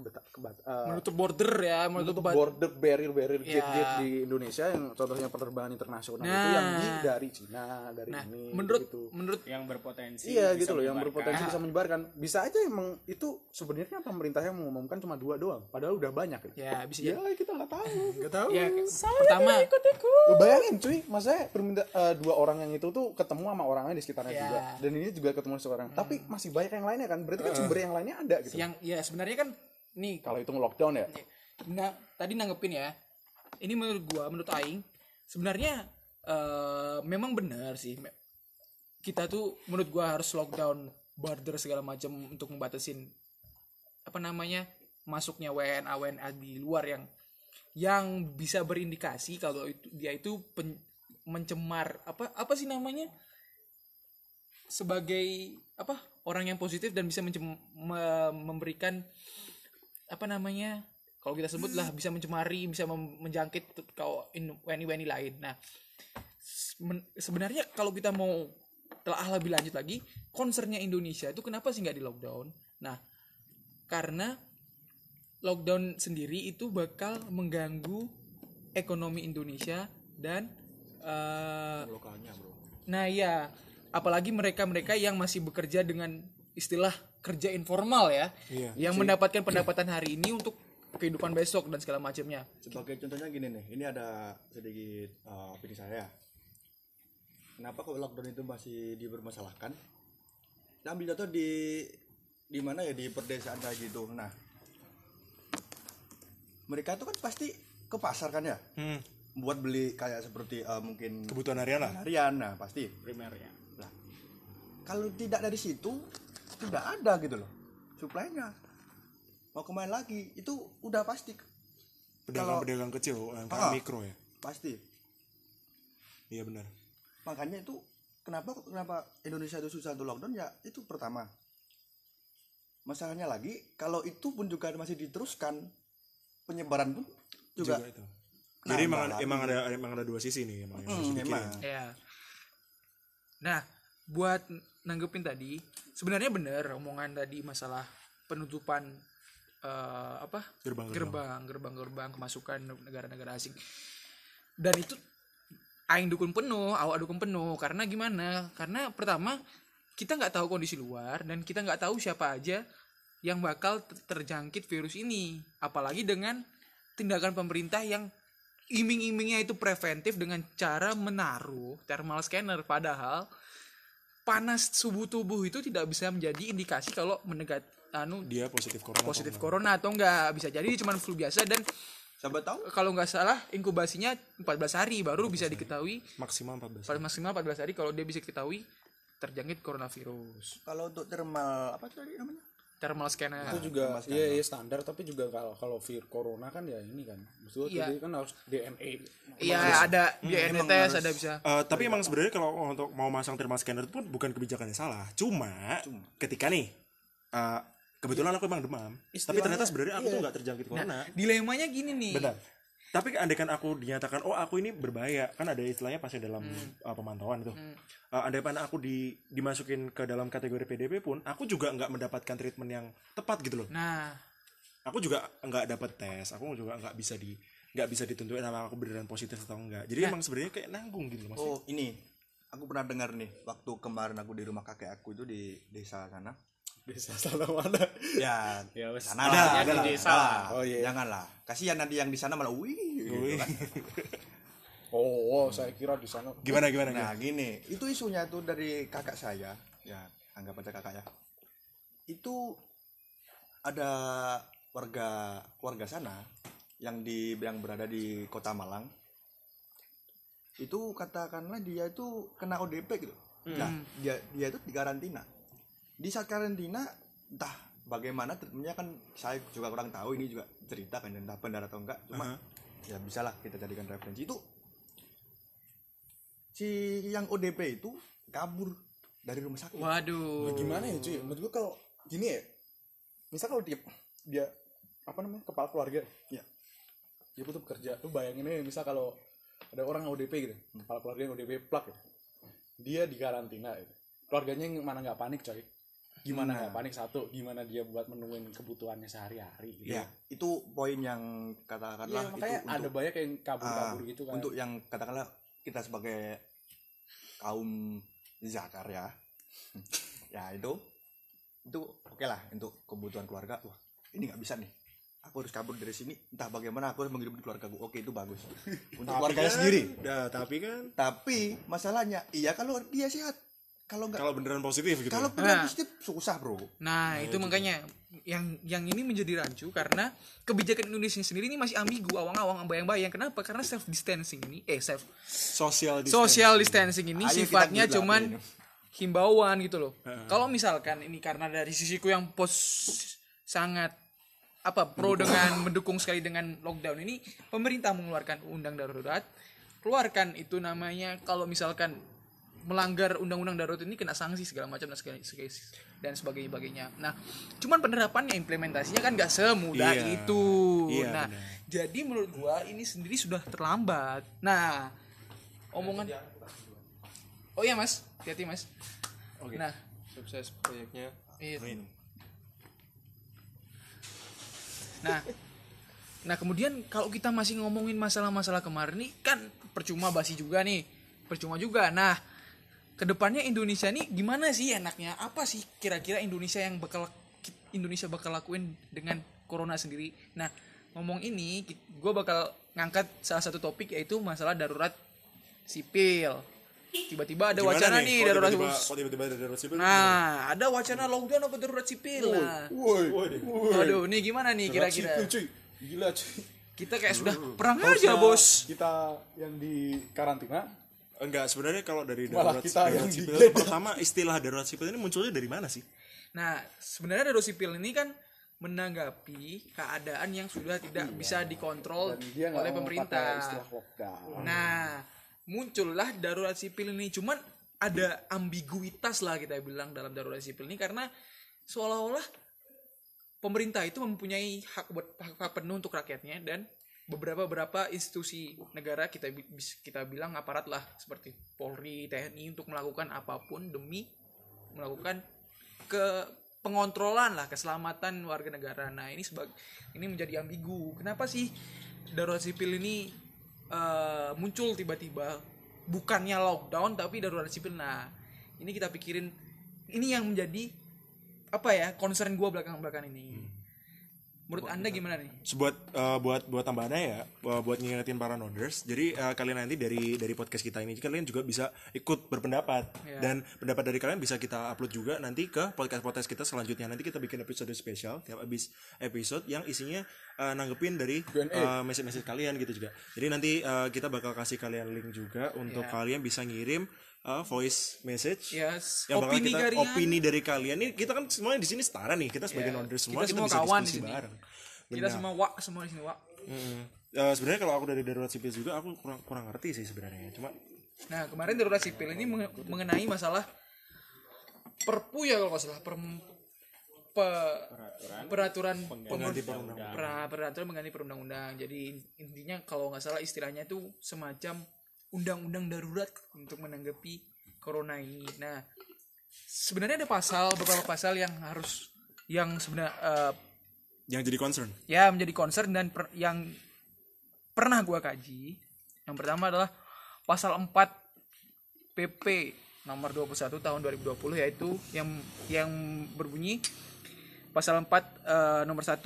menutup border ya, menutup border barrier gate di Indonesia, yang contohnya penerbangan internasional itu yang dari Cina, dari ini menurut gitu. Menurut yang berpotensi iya gitu loh, yang berpotensi bisa menyebarkan. Bisa aja emang itu sebenarnya pemerintah yang mengumumkan cuma 2 doang, padahal udah banyak gitu. Ya bisa ya, kita enggak tahu. Ya, pertama bayangin cuy, maksudnya perminta 2 orang yang itu tuh ketemu sama orangnya di sekitarnya juga, dan ini juga ketemu seorang. Tapi masih banyak yang lainnya kan, berarti kan sumber yang lainnya ada gitu. Ya sebenarnya kan nih kalau itu nge-lockdown ya. Nah, tadi nanggepin ya. Ini menurut aing sebenarnya memang benar sih. Kita tuh menurut gua harus lockdown border segala macam untuk membatasin masuknya WNA di luar yang bisa berindikasi kalau itu dia itu mencemar sebagai orang yang positif dan bisa memberikan kalau kita sebutlah bisa mencemari, bisa menjangkit WNI lain. Nah, sebenarnya kalau kita mau telah lebih lanjut lagi, concernnya Indonesia itu kenapa sih nggak di lockdown? Nah, karena lockdown sendiri itu bakal mengganggu ekonomi Indonesia dan lokalnya, bro. Nah, ya apalagi mereka-mereka yang masih bekerja dengan istilah kerja informal ya, yang mendapatkan pendapatan hari ini untuk kehidupan besok dan segala macamnya. Sebagai contohnya gini nih, ini ada sedikit opini saya. Kenapa kok lockdown itu masih dipermasalahkan? Kita ambil contoh di mana ya, di perdesaan tadi itu. Nah, mereka itu kan pasti ke pasar kan ya, buat beli kayak seperti mungkin kebutuhan harian lah. Nah, pasti primer ya. Kalau tidak dari situ tidak ada gitu loh suplainya, mau kemana lagi? Itu udah pasti pedagang-pedagang kecil, UMKM mikro ya pasti. Iya benar, makanya itu kenapa Indonesia itu susah untuk lockdown ya. Itu pertama masalahnya, lagi kalau itu pun juga masih diteruskan penyebaran pun juga itu. Nah, jadi emang ada 2 sisi nih emang. Ya. Nah, buat nanggepin tadi, sebenarnya benar omongan tadi masalah penutupan gerbang kemasukan negara-negara asing. Dan itu aing dukung penuh, awak dukung penuh. Karena gimana? Karena pertama kita nggak tahu kondisi luar, dan kita nggak tahu siapa aja yang bakal terjangkit virus ini. Apalagi dengan tindakan pemerintah yang iming-imingnya itu preventif dengan cara menaruh thermal scanner, padahal panas suhu tubuh itu tidak bisa menjadi indikasi kalau mendekat dia positif corona atau enggak. Bisa jadi cuma flu biasa, dan sahabat tahu kalau enggak salah inkubasinya 14 hari baru bisa diketahui, maksimal 14 hari kalau dia bisa diketahui terjangkit coronavirus. Kalau untuk thermal apa tadi namanya? thermal scanner itu juga iya standar, tapi juga kalau virus corona kan ya ini kan maksudnya jadi kan harus DNA ada DNA test harus, ada bisa tapi emang sebenarnya kalau untuk mau masang thermal scanner itu pun bukan kebijakannya salah, cuma ketika nih kebetulan aku emang demam tapi ternyata sebenarnya aku tuh nggak terjangkit corona. Nah, dilemanya gini nih. Benar. Tapi andaikan aku dinyatakan aku ini berbahaya, kan ada istilahnya pasien dalam pemantauan itu. Andaikan aku dimasukin ke dalam kategori PDP pun, aku juga nggak mendapatkan treatment yang tepat gitu loh. Nah, aku juga nggak dapat tes, aku juga nggak bisa ditentuin sama aku beneran positif atau enggak. Jadi emang sebenarnya kayak nanggung gitu loh. Oh ini, aku pernah dengar nih waktu kemarin aku di rumah kakek aku itu di desa sana. Desa sana mana? Ya sana lah, di desa lah. Oh iya. Janganlah. Kasihan nanti yang di sana malah gitu kan. Oh, saya kira di sana. Gimana? Nah, gini. Itu isunya tuh dari kakak saya. Ya, anggap aja kakak ya. Itu ada keluarga sana yang berada di Kota Malang. Itu katakanlah dia itu kena ODP gitu. Nah, dia itu di karantina. Di saat karantina, entah bagaimana treatmentnya kan saya juga kurang tahu, ini juga cerita kan, entah benar atau enggak, cuma ya bisalah kita jadikan referensi. Itu si yang ODP itu kabur dari rumah sakit. Waduh. Nah, gimana ya cuy? Menurut gua kalau gini ya, misal kalau dia kepala keluarga, ya dia butuh bekerja. Lu bayangin ya, misal kalau ada orang ODP gitu, kepala keluarga yang ODP plak, gitu. Dia di karantina, gitu. Keluarganya yang mana nggak panik coy? Gimana nggak panik satu, gimana dia buat menemuin kebutuhannya sehari-hari gitu. Ya, itu poin yang katakanlah ya, makanya itu ada untuk, banyak yang kabur-kabur gitu kan. Untuk yang katakanlah kita sebagai kaum zakar ya. Ya itu oke lah untuk kebutuhan keluarga. Wah, ini nggak bisa nih. Aku harus kabur dari sini. Entah bagaimana aku harus menghidupi keluargaku. Oke, itu bagus. Untuk keluarganya sendiri. Ya, tapi masalahnya iya kalau dia sehat. Kalau beneran positif gitu. Kalau beneran positif susah, bro. Nah, itu makanya yang ini menjadi rancu karena kebijakan Indonesia sendiri ini masih ambigu, awang-awang, bayang-bayang. Kenapa? Karena self distancing ini social distancing ini sifatnya cuman himbauan gitu loh. Kalau misalkan ini karena dari sisiku yang sangat pro dengan mendukung sekali dengan lockdown ini, pemerintah mengeluarkan undang darurat, keluarkan itu namanya kalau misalkan melanggar undang-undang darurat ini kena sanksi segala macam dan sebagainya. Nah, cuman penerapannya, implementasinya kan nggak semudah itu. Iya, nah, bener. Jadi menurut gua ini sendiri sudah terlambat. Nah, omongan. Oh iya mas, hati-hati mas. Oke. Nah, sukses proyeknya. Amin. Nah kemudian kalau kita masih ngomongin masalah-masalah kemarin nih kan percuma juga. Nah, kedepannya Indonesia nih gimana sih enaknya? Apa sih kira-kira Indonesia bakal lakuin dengan corona sendiri? Nah, ngomong ini gue bakal ngangkat salah satu topik yaitu masalah darurat sipil. Tiba-tiba ada wacana nih darurat sipil. Nah, ada wacana lockdown apa darurat sipil. Nah. Waduh, ini gimana nih kira-kira? Gila cuy. Kita kayak sudah perang aja, Bos. Kita yang di karantina. Enggak, sebenarnya kalau dari darurat sipil pertama istilah darurat sipil ini munculnya dari mana sih? Nah, sebenarnya darurat sipil ini kan menanggapi keadaan yang sudah tidak bisa dikontrol oleh pemerintah. Nah, muncullah darurat sipil ini, cuman ada ambiguitas lah kita bilang dalam darurat sipil ini karena seolah-olah pemerintah itu mempunyai hak penuh untuk rakyatnya dan beberapa institusi negara kita bilang aparat lah seperti Polri, TNI untuk melakukan apapun demi melakukan pengontrolan lah keselamatan warga negara. Nah, ini menjadi ambigu. Kenapa sih darurat sipil ini muncul tiba-tiba? Bukannya lockdown tapi darurat sipil. Nah, ini kita pikirin, ini yang menjadi concern gua belakang-belakang ini. Menurut Anda gimana nih? Buat tambahannya ya, buat ngingetin para noders. Jadi kalian nanti dari podcast kita ini kalian juga bisa ikut berpendapat dan pendapat dari kalian bisa kita upload juga nanti ke podcast kita selanjutnya. Nanti kita bikin episode spesial tiap abis episode yang isinya nanggepin dari message-message kalian gitu juga. Jadi nanti kita bakal kasih kalian link juga untuk kalian bisa ngirim voice message. Yes. Yang bakal kita opini dari kalian. Ini kita kan semuanya di sini setara nih. Kita sebagai non semua kita bisa kawan diskusi bareng. Benar. Kita semua semua di sini wak. Sebenarnya kalau aku dari darurat sipil juga aku kurang ngerti sih sebenarnya. Cuma nah, kemarin darurat sipil ini mengenai masalah perpu ya kalau enggak salah, peraturan mengganti perundang-undang. Jadi intinya kalau nggak salah istilahnya itu semacam undang-undang darurat untuk menanggapi corona ini. Nah, sebenarnya ada beberapa pasal yang harus yang jadi concern. Ya, menjadi concern dan yang pernah gua kaji. Yang pertama adalah pasal 4 PP nomor 21 tahun 2020 yaitu yang berbunyi pasal 4 nomor 1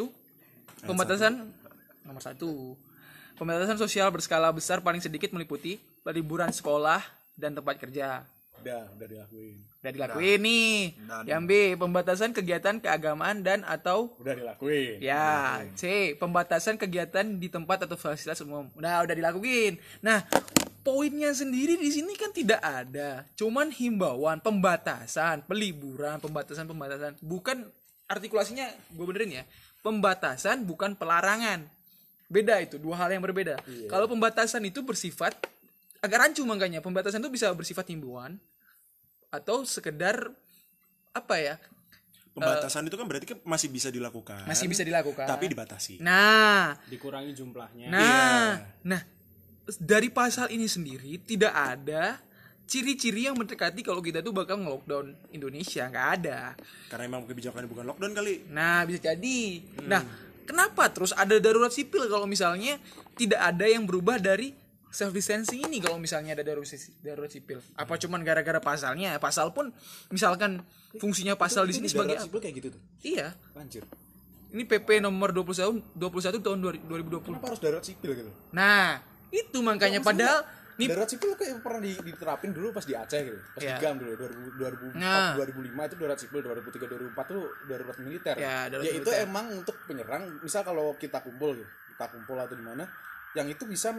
pembatasan sosial berskala besar paling sedikit meliputi liburan sekolah dan tempat kerja. Udah dilakuin nih. Yang B, pembatasan kegiatan keagamaan dan atau udah dilakuin. Ya, C, pembatasan kegiatan di tempat atau fasilitas umum. Nah, udah dilakuin. Nah, poinnya sendiri di sini kan tidak ada. Cuman himbauan, pembatasan, peliburan, pembatasan. Bukan artikulasinya gue benerin ya. Pembatasan bukan pelarangan. Beda itu, dua hal yang berbeda. Iya. Kalau pembatasan itu bersifat agak rancu makanya. Pembatasan itu bisa bersifat himbauan atau sekedar apa ya? Pembatasan itu kan berarti kan masih bisa dilakukan. Tapi dibatasi. Nah, dikurangi jumlahnya. Nah, dari pasal ini sendiri tidak ada ciri-ciri yang mendekati kalau kita tuh bakal nge-lockdown Indonesia, nggak ada. Karena emang kebijakannya bukan lockdown kali. Nah, bisa jadi. Nah, kenapa terus ada darurat sipil kalau misalnya tidak ada yang berubah dari self distancing ini kalau misalnya ada darurat sipil? Apa cuman gara-gara pasalnya? Pasal pun misalkan fungsinya pasal di sini sebagai darurat sipil kayak gitu tuh. Iya. Anjir. Ini PP nomor 21 tahun 2020. Kenapa harus darurat sipil gitu? Nah, itu makanya padahal darurat sipil kayak pernah diterapin dulu pas di Aceh gitu. Pas di GAM dulu 2004 2005 itu darurat sipil, 2003 2004 tuh darurat militer. Ya itu emang untuk penyerang, misal kalau kita kumpul atau di mana, yang itu bisa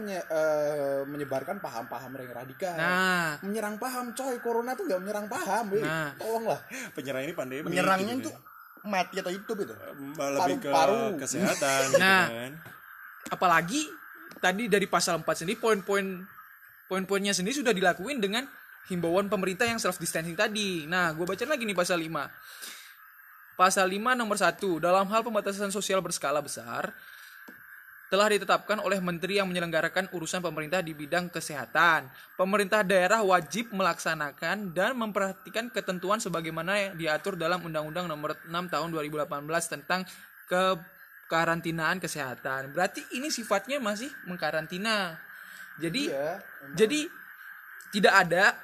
menyebarkan paham-paham yang radikal. Nah, menyerang paham coy, corona tuh enggak menyerang paham, tolonglah. Penyerang ini pandemi. Menyerangnya itu mati atau hidup itu. Lebih paru-paru. Ke kesehatan gitu kan. Apalagi tadi dari pasal 4 sendiri poin-poinnya sendiri sudah dilakuin dengan himbauan pemerintah yang self distancing tadi. Nah, gue baca lagi nih pasal 5. Pasal 5 nomor 1, dalam hal pembatasan sosial berskala besar telah ditetapkan oleh menteri yang menyelenggarakan urusan pemerintah di bidang kesehatan. Pemerintah daerah wajib melaksanakan dan memperhatikan ketentuan sebagaimana diatur dalam Undang-Undang Nomor 6 Tahun 2018 tentang kekarantinaan kesehatan. Berarti ini sifatnya masih mengkarantina. Jadi tidak ada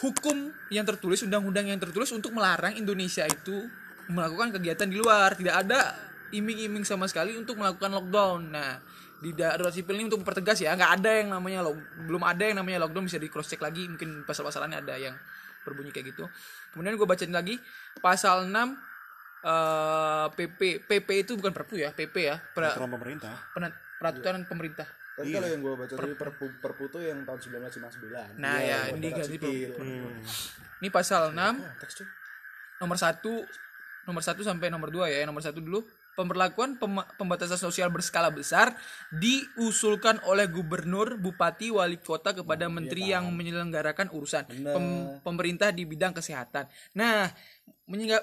hukum yang tertulis, undang-undang yang tertulis untuk melarang Indonesia itu melakukan kegiatan di luar. Tidak ada iming-iming sama sekali untuk melakukan lockdown. Nah, di darurat sipil ini untuk mempertegas ya, nggak ada yang namanya belum ada yang namanya lockdown, bisa di cross check lagi mungkin pasal-pasalannya ada yang berbunyi kayak gitu. Kemudian gue bacain lagi pasal 6 PP itu bukan perpu ya, PP ya, peraturan pemerintah. Peraturan pemerintah. Tapi kalau yang gue baca dari perpu itu yang tahun 1959. Nah, ya ini ganti perpu. Ini pasal 6 nomor 1 sampai nomor 2 ya. Nomor 1 dulu. Pemberlakuan pembatasan sosial berskala besar diusulkan oleh gubernur, bupati, wali kota kepada menteri yang menyelenggarakan urusan pemerintah di bidang kesehatan. Nah,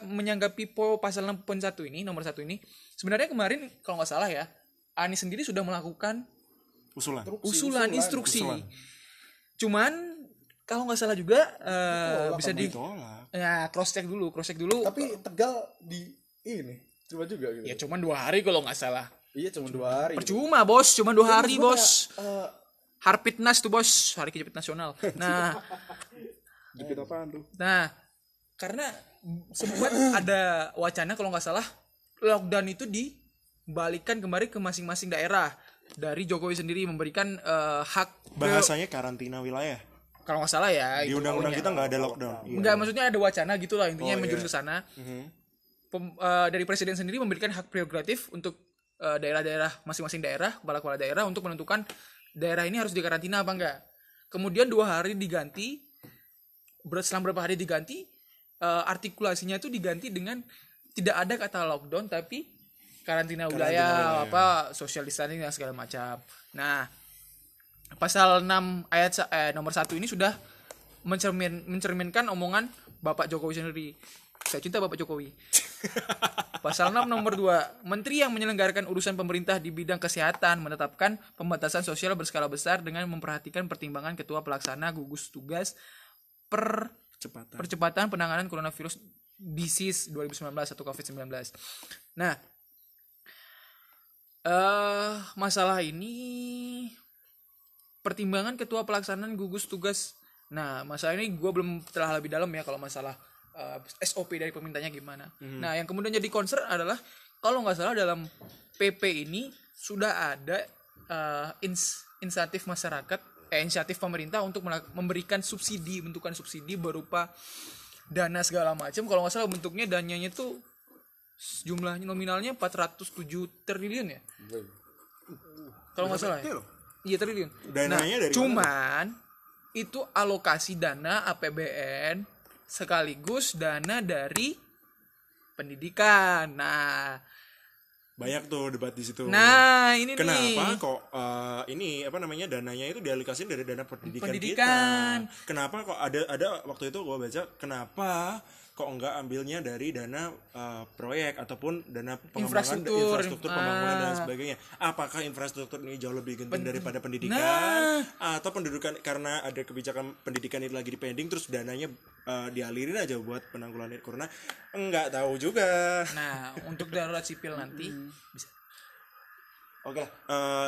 menyanggapi pasal 6.1 ini, nomor 1 ini, sebenarnya kemarin kalau nggak salah ya, Anies sendiri sudah melakukan usulan instruksi. Cuman kalau nggak salah juga bisa cross check dulu. Tapi Tegal di ini cuma juga gitu. Ya cuman 2 hari kalau nggak salah. Iya cuman 2 hari. Percuma gitu. Bos, cuman 2 hari bos. Kayak, Harpitnas tuh bos, hari kejepit nasional. Nah, jepit apaan tuh? Nah, karena sempat ada wacana kalau nggak salah lockdown itu dibalikan kembali ke masing-masing daerah. Dari Jokowi sendiri memberikan hak bahasanya karantina wilayah. Kalau nggak salah ya. Di undang-undang kita nggak ada lockdown. Nggak, maksudnya ada wacana gitu lah intinya menjurus ke sana. Dari presiden sendiri memberikan hak prerogatif untuk daerah-daerah masing-masing daerah, kepala daerah untuk menentukan daerah ini harus dikarantina apa enggak. Kemudian 2 hari diganti, selang berapa hari diganti, artikulasinya itu diganti dengan tidak ada kata lockdown tapi karantina wilayah, apa, social distancing dan segala macam. Nah, pasal 6 ayat nomor 1 ini sudah mencerminkan omongan Bapak Jokowi sendiri. Saya cinta Bapak Jokowi. Pasal 6 nomor 2, menteri yang menyelenggarakan urusan pemerintah di bidang kesehatan menetapkan pembatasan sosial berskala besar dengan memperhatikan pertimbangan ketua pelaksana gugus tugas percepatan penanganan coronavirus disease 2019 atau COVID-19. Nah, masalah ini pertimbangan ketua pelaksanaan gugus tugas. Nah, masalah ini gue belum telah lebih dalam ya kalau masalah SOP dari pemerintahnya gimana. Nah, yang kemudian jadi concern adalah kalau nggak salah dalam PP ini sudah ada inisiatif masyarakat, inisiatif pemerintah untuk memberikan subsidi, bentukan subsidi berupa dana segala macam. Kalau nggak salah bentuknya dananya itu jumlahnya nominalnya 407 triliun ya. Kalau nggak salah. Ya? Iya triliun. Dananya dari cuman mana? Itu alokasi dana APBN sekaligus dana dari pendidikan. Nah, banyak tuh debat di situ. Nah, ini kenapa nih. Kenapa kok ini apa namanya dananya itu dialokasikan dari dana pendidikan kita? Kenapa kok ada waktu itu gua baca kenapa kok enggak ambilnya dari dana proyek ataupun dana pengembangan infrastruktur pembangunan dan sebagainya. Apakah infrastruktur ini jauh lebih genting daripada pendidikan? Nah. Atau pendidikan karena ada kebijakan pendidikan ini lagi di pending terus dananya dialirin aja buat penanggulangan corona? Enggak tahu juga. Nah, untuk darurat sipil nanti bisa. Oke lah.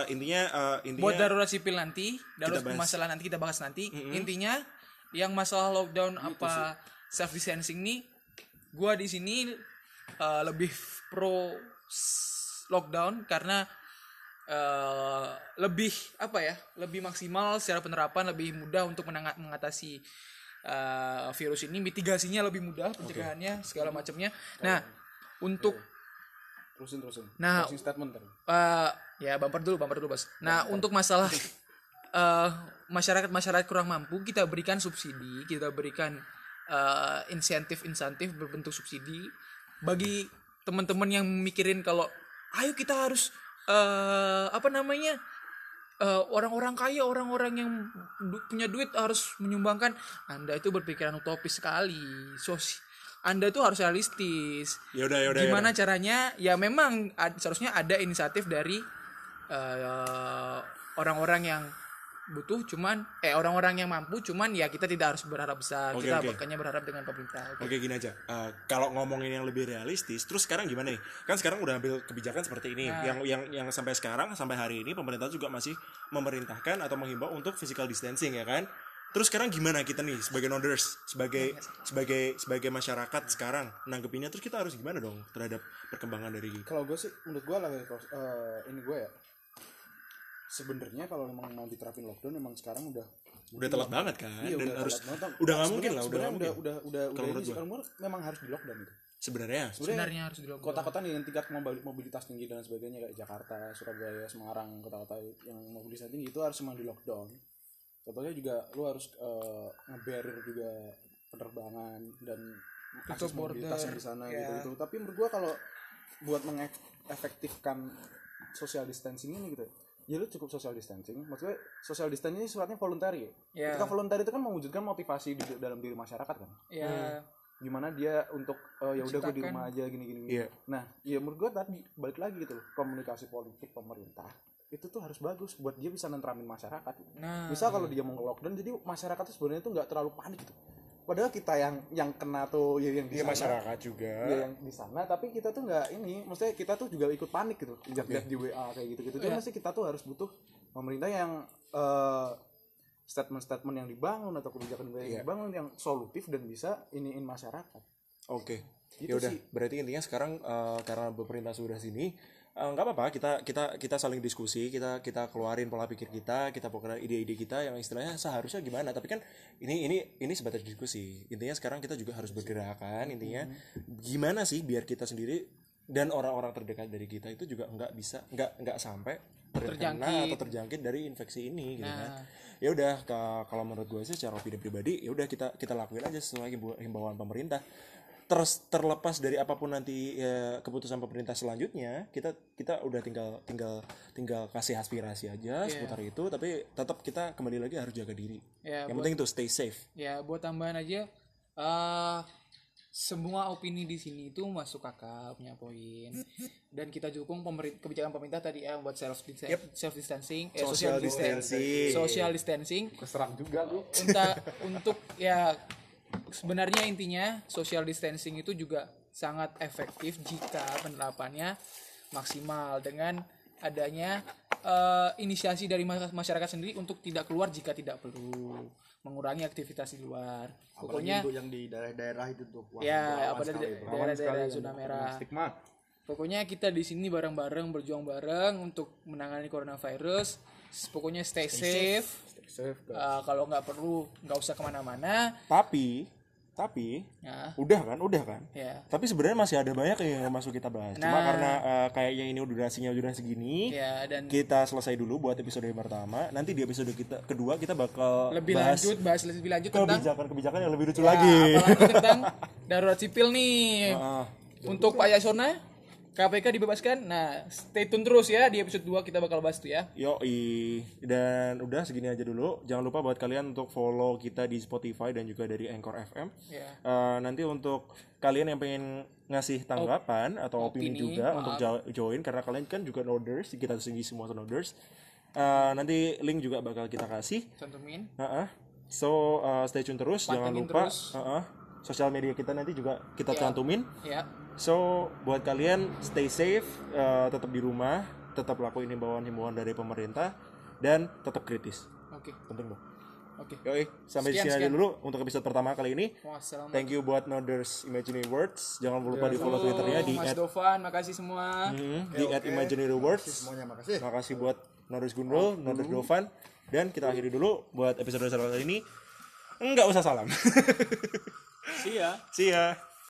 Intinya buat darurat sipil nanti, darurat permasalahan nanti kita bahas nanti. Intinya yang masalah lockdown ini apa tusuk. Self distancing nih, gue di sini lebih pro lockdown karena lebih apa ya, lebih maksimal secara penerapan, lebih mudah untuk mengatasi virus ini, mitigasinya lebih mudah, pencegahannya segala macamnya. Nah, untuk terusin. Nah, ya bumper dulu bos. Nah, untuk masalah masyarakat kurang mampu kita berikan subsidi, kita berikan insentif berbentuk subsidi. Bagi teman-teman yang mikirin kalau ayo kita harus orang-orang kaya, orang-orang yang punya duit harus menyumbangkan, Anda itu berpikiran utopis sekali. Anda itu harus realistis. Yaudah, gimana caranya? Ya memang seharusnya ada inisiatif dari orang-orang yang butuh, cuman orang-orang yang mampu, cuman ya kita tidak harus berharap besar. Kita makanya berharap dengan pemerintah. Oke, gini aja. Kalau ngomongin yang lebih realistis, terus sekarang gimana nih? Kan sekarang udah ambil kebijakan seperti ini. Nah. Yang sampai sekarang, sampai hari ini pemerintah juga masih memerintahkan atau menghimbau untuk physical distancing ya kan. Terus sekarang gimana kita nih sebagai noders, sebagai masyarakat sekarang nanggepinnya, terus kita harus gimana dong terhadap perkembangan dari ini? Kalau gue sih menurut gue lah ini gue ya. Sebenarnya kalau memang mau diterapin lockdown memang sekarang udah telat banget kan. Iya, dan udah nggak mungkin lah, udah memang harus di lockdown itu. Sebenarnya harus di lockdown. Kota-kota yang tingkat mobilitas tinggi dan sebagainya kayak Jakarta, Surabaya, Semarang, kota-kota yang mobilitas tinggi itu harus memang di lockdown. Contohnya juga lu harus nge-barrier juga penerbangan dan akses mobilitas di sana gitu. Tapi menurut gua kalau buat mengefektifkan social distancing ini gitu, ya lu cukup social distancing. Maksudnya social distancing ini sifatnya voluntary. Yeah. Ketika voluntary itu kan mewujudkan motivasi di dalam diri masyarakat kan. Yeah. Gimana dia untuk ya udah gue di rumah aja gini. Yeah. Nah, ya menurut gue tadi balik lagi gitu loh, komunikasi politik pemerintah itu tuh harus bagus buat dia bisa nentramin masyarakat. Nah, misal kalau dia mau nge-lockdown jadi masyarakat tuh sebenarnya tuh enggak terlalu panik gitu. Padahal kita yang kena tuh ya yang di sana, masyarakat juga. Ya yang di sana, tapi kita tuh enggak ini, maksudnya kita tuh juga ikut panik gitu. Injak-injak di WA kayak gitu-gitu. Jadi mesti kita tuh harus butuh pemerintah yang statement-statement yang dibangun atau kebijakan-kebijakan yang dibangun yang solutif dan bisa iniin masyarakat. Oke. Gitu ya udah, berarti intinya sekarang karena pemerintah sudah sini, nggak apa-apa kita saling diskusi, kita keluarin pola pikir kita pokoknya ide-ide kita yang istilahnya seharusnya gimana, tapi kan ini sebatas diskusi. Intinya sekarang kita juga harus bergerak kan, intinya gimana sih biar kita sendiri dan orang-orang terdekat dari kita itu juga nggak sampai terjangkit atau terjangkit dari infeksi ini gitu kan. ya udah kalau menurut gue sih secara opini pribadi ya udah kita lakuin aja sesuai himbauan pemerintah. Terlepas dari apapun nanti ya, keputusan pemerintah selanjutnya, kita udah tinggal kasih aspirasi aja seputar itu, tapi tetap kita kembali lagi harus jaga diri. Yeah, yang penting itu stay safe. Ya, buat tambahan aja, semua opini di sini itu masuk akal, punya poin, dan kita dukung kebijakan pemerintah tadi ya buat social distancing. Keserang juga lu. Untuk ya. Sebenarnya intinya social distancing itu juga sangat efektif jika penerapannya maksimal dengan adanya inisiasi dari masyarakat sendiri untuk tidak keluar jika tidak perlu, mengurangi aktivitas di luar. Pokoknya untuk yang di daerah-daerah itu tuh ya, pada daerah-daerah zona merah. Stigma. Pokoknya kita di sini bareng-bareng berjuang bareng untuk menangani coronavirus. Pokoknya stay safe. Kalau nggak perlu nggak usah kemana-mana. Tapi nah. udah kan. Yeah. Tapi sebenarnya masih ada banyak yang masuk kita bahas. Nah. Cuma karena kayaknya ini durasinya segini, dan kita selesai dulu buat episode pertama. Nanti di episode kedua kita bakal bahas lebih lanjut tentang kebijakan yang lebih lucu lagi. Apalagi tentang darurat sipil nih. Untuk Pak Yasona. KPK dibebaskan. Nah, stay tune terus ya. Di episode 2 kita bakal bahas itu ya. Yoi. Dan udah segini aja dulu. Jangan lupa buat kalian untuk follow kita di Spotify dan juga dari Anchor FM. Yeah. Nanti untuk kalian yang pengen ngasih tanggapan atau opini juga untuk join. Karena kalian kan juga noders. Kita sendiri semua noders. Nanti link juga bakal kita kasih. Cantumin. So, stay tune terus. Pantengin, jangan lupa. Sosial media kita nanti juga kita cantumin. Iya. So, buat kalian stay safe, tetap di rumah, tetap lakuin himbauan-himbauan dari pemerintah, dan tetap kritis. Oke. Penting loh. Oke. Yoi, sampai di sini dulu untuk episode pertama kali ini. Thank you buat Noders Imaginarywords. Jangan lupa di follow Twitternya di Mas Dovan, makasih semua. Di @Imaginarywords. Semuanya makasih. Makasih buat Noders Gundul, Noders Dovan, dan kita akhiri dulu buat episode kali ini. Enggak usah salam. See ya.